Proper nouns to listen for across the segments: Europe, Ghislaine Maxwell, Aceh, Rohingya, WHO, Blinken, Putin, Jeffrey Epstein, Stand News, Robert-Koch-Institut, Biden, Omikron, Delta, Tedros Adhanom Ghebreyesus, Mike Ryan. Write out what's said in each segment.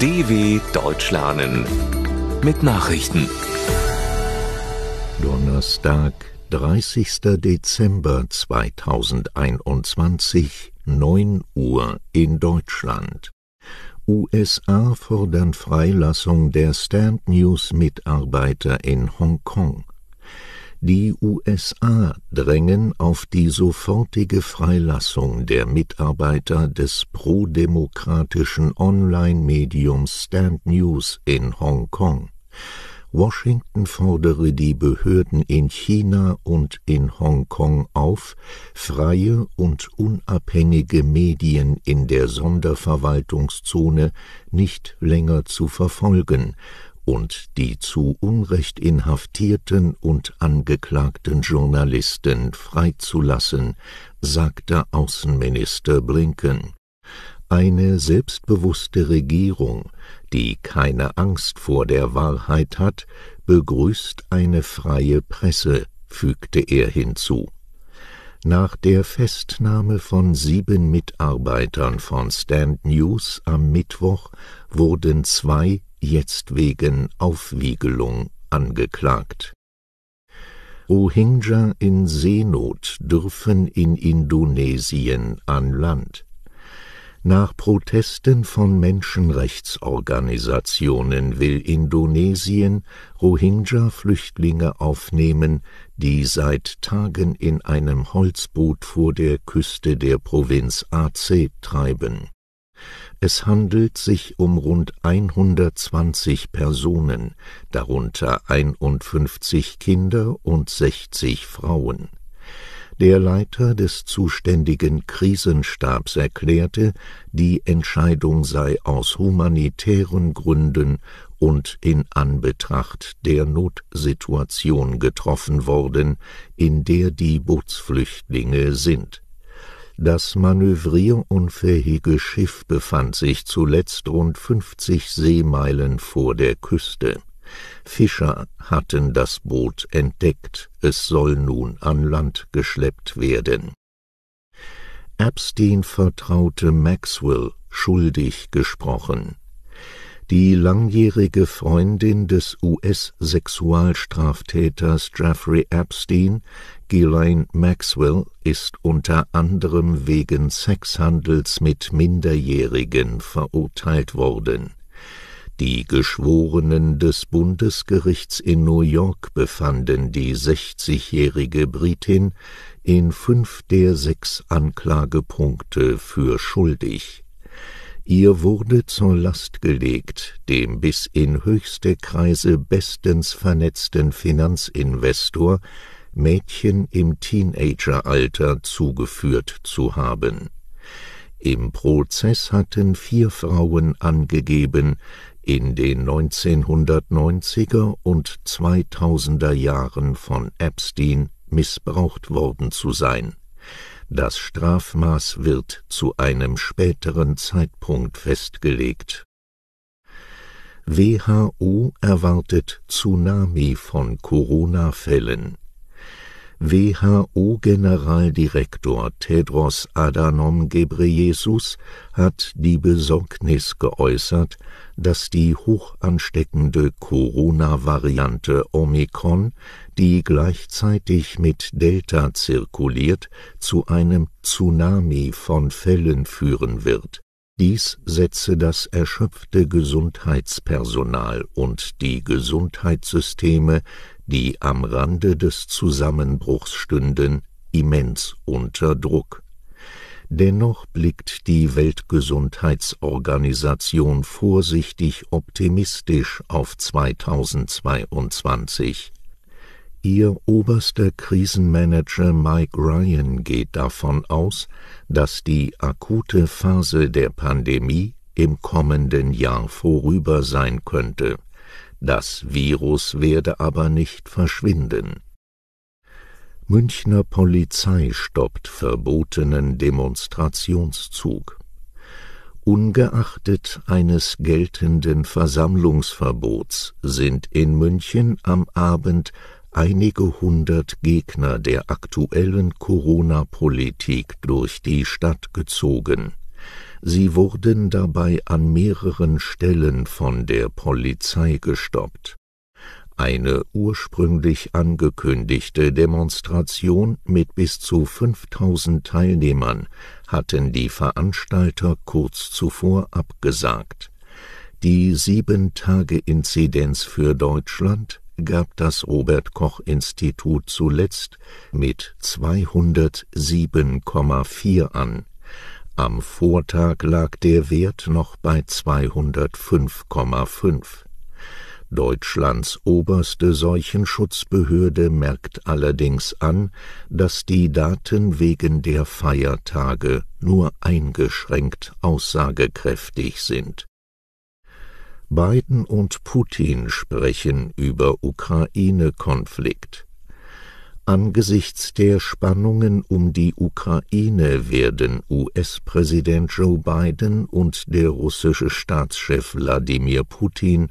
DW Deutsch lernen mit Nachrichten. Donnerstag, 30. Dezember 2021, 9 Uhr in Deutschland. USA fordern Freilassung der Stand News Mitarbeiter in Hongkong. Die USA drängen auf die sofortige Freilassung der Mitarbeiter des prodemokratischen Online-Mediums Stand News in Hongkong. Washington fordere die Behörden in China und in Hongkong auf, freie und unabhängige Medien in der Sonderverwaltungszone nicht länger zu verfolgen und die zu Unrecht inhaftierten und angeklagten Journalisten freizulassen, sagte Außenminister Blinken. Eine selbstbewusste Regierung, die keine Angst vor der Wahrheit hat, begrüßt eine freie Presse, fügte er hinzu. Nach der Festnahme von 7 Mitarbeitern von Stand News am Mittwoch wurden 2 jetzt wegen Aufwiegelung angeklagt. Rohingya in Seenot dürfen in Indonesien an Land. Nach Protesten von Menschenrechtsorganisationen will Indonesien Rohingya-Flüchtlinge aufnehmen, die seit Tagen in einem Holzboot vor der Küste der Provinz Aceh treiben. Es handelt sich um rund 120 Personen, darunter 51 Kinder und 60 Frauen. Der Leiter des zuständigen Krisenstabs erklärte, die Entscheidung sei aus humanitären Gründen und in Anbetracht der Notsituation getroffen worden, in der die Bootsflüchtlinge sind. Das manövrierunfähige Schiff befand sich zuletzt rund 50 Seemeilen vor der Küste. Fischer hatten das Boot entdeckt, es soll nun an Land geschleppt werden. Epstein vertraute Maxwell schuldig gesprochen. Die langjährige Freundin des US-Sexualstraftäters Jeffrey Epstein, Ghislaine Maxwell, ist unter anderem wegen Sexhandels mit Minderjährigen verurteilt worden. Die Geschworenen des Bundesgerichts in New York befanden die 60-jährige Britin in 5 der 6 Anklagepunkte für schuldig. Ihr wurde zur Last gelegt, dem bis in höchste Kreise bestens vernetzten Finanzinvestor Mädchen im Teenageralter zugeführt zu haben. Im Prozess hatten 4 Frauen angegeben, in den 1990er und 2000er Jahren von Epstein missbraucht worden zu sein. Das Strafmaß wird zu einem späteren Zeitpunkt festgelegt. WHO erwartet Tsunami von Corona-Fällen. WHO-Generaldirektor Tedros Adhanom Ghebreyesus hat die Besorgnis geäußert, dass die hoch ansteckende Corona-Variante Omikron, die gleichzeitig mit Delta zirkuliert, zu einem Tsunami von Fällen führen wird. Dies setze das erschöpfte Gesundheitspersonal und die Gesundheitssysteme, die am Rande des Zusammenbruchs stünden, immens unter Druck. Dennoch blickt die Weltgesundheitsorganisation vorsichtig optimistisch auf 2022. Ihr oberster Krisenmanager Mike Ryan geht davon aus, dass die akute Phase der Pandemie im kommenden Jahr vorüber sein könnte. Das Virus werde aber nicht verschwinden. Münchner Polizei stoppt verbotenen Demonstrationszug. Ungeachtet eines geltenden Versammlungsverbots sind in München am Abend einige hundert Gegner der aktuellen Corona-Politik durch die Stadt gezogen. Sie wurden dabei an mehreren Stellen von der Polizei gestoppt. Eine ursprünglich angekündigte Demonstration mit bis zu 5.000 Teilnehmern hatten die Veranstalter kurz zuvor abgesagt. Die 7-Tage-Inzidenz für Deutschland gab das Robert-Koch-Institut zuletzt mit 207,4 an. Am Vortag lag der Wert noch bei 205,5. Deutschlands oberste Seuchenschutzbehörde merkt allerdings an, dass die Daten wegen der Feiertage nur eingeschränkt aussagekräftig sind. Biden und Putin sprechen über Ukraine-Konflikt. Angesichts der Spannungen um die Ukraine werden US-Präsident Joe Biden und der russische Staatschef Wladimir Putin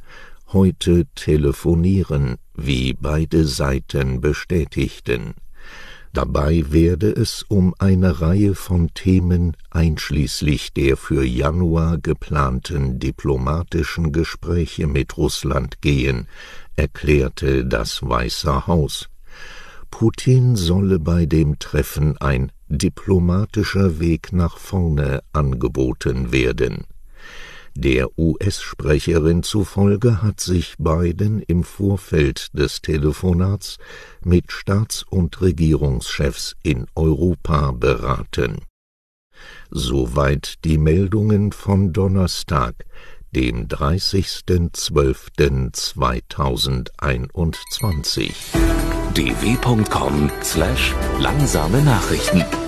heute telefonieren, wie beide Seiten bestätigten. Dabei werde es um eine Reihe von Themen einschließlich der für Januar geplanten diplomatischen Gespräche mit Russland gehen, erklärte das Weiße Haus. Putin solle bei dem Treffen ein diplomatischer Weg nach vorne angeboten werden. Der US-Sprecherin zufolge hat sich Biden im Vorfeld des Telefonats mit Staats- und Regierungschefs in Europa beraten. Soweit die Meldungen von Donnerstag, dem 30.12.2021. dw.com/langsame Nachrichten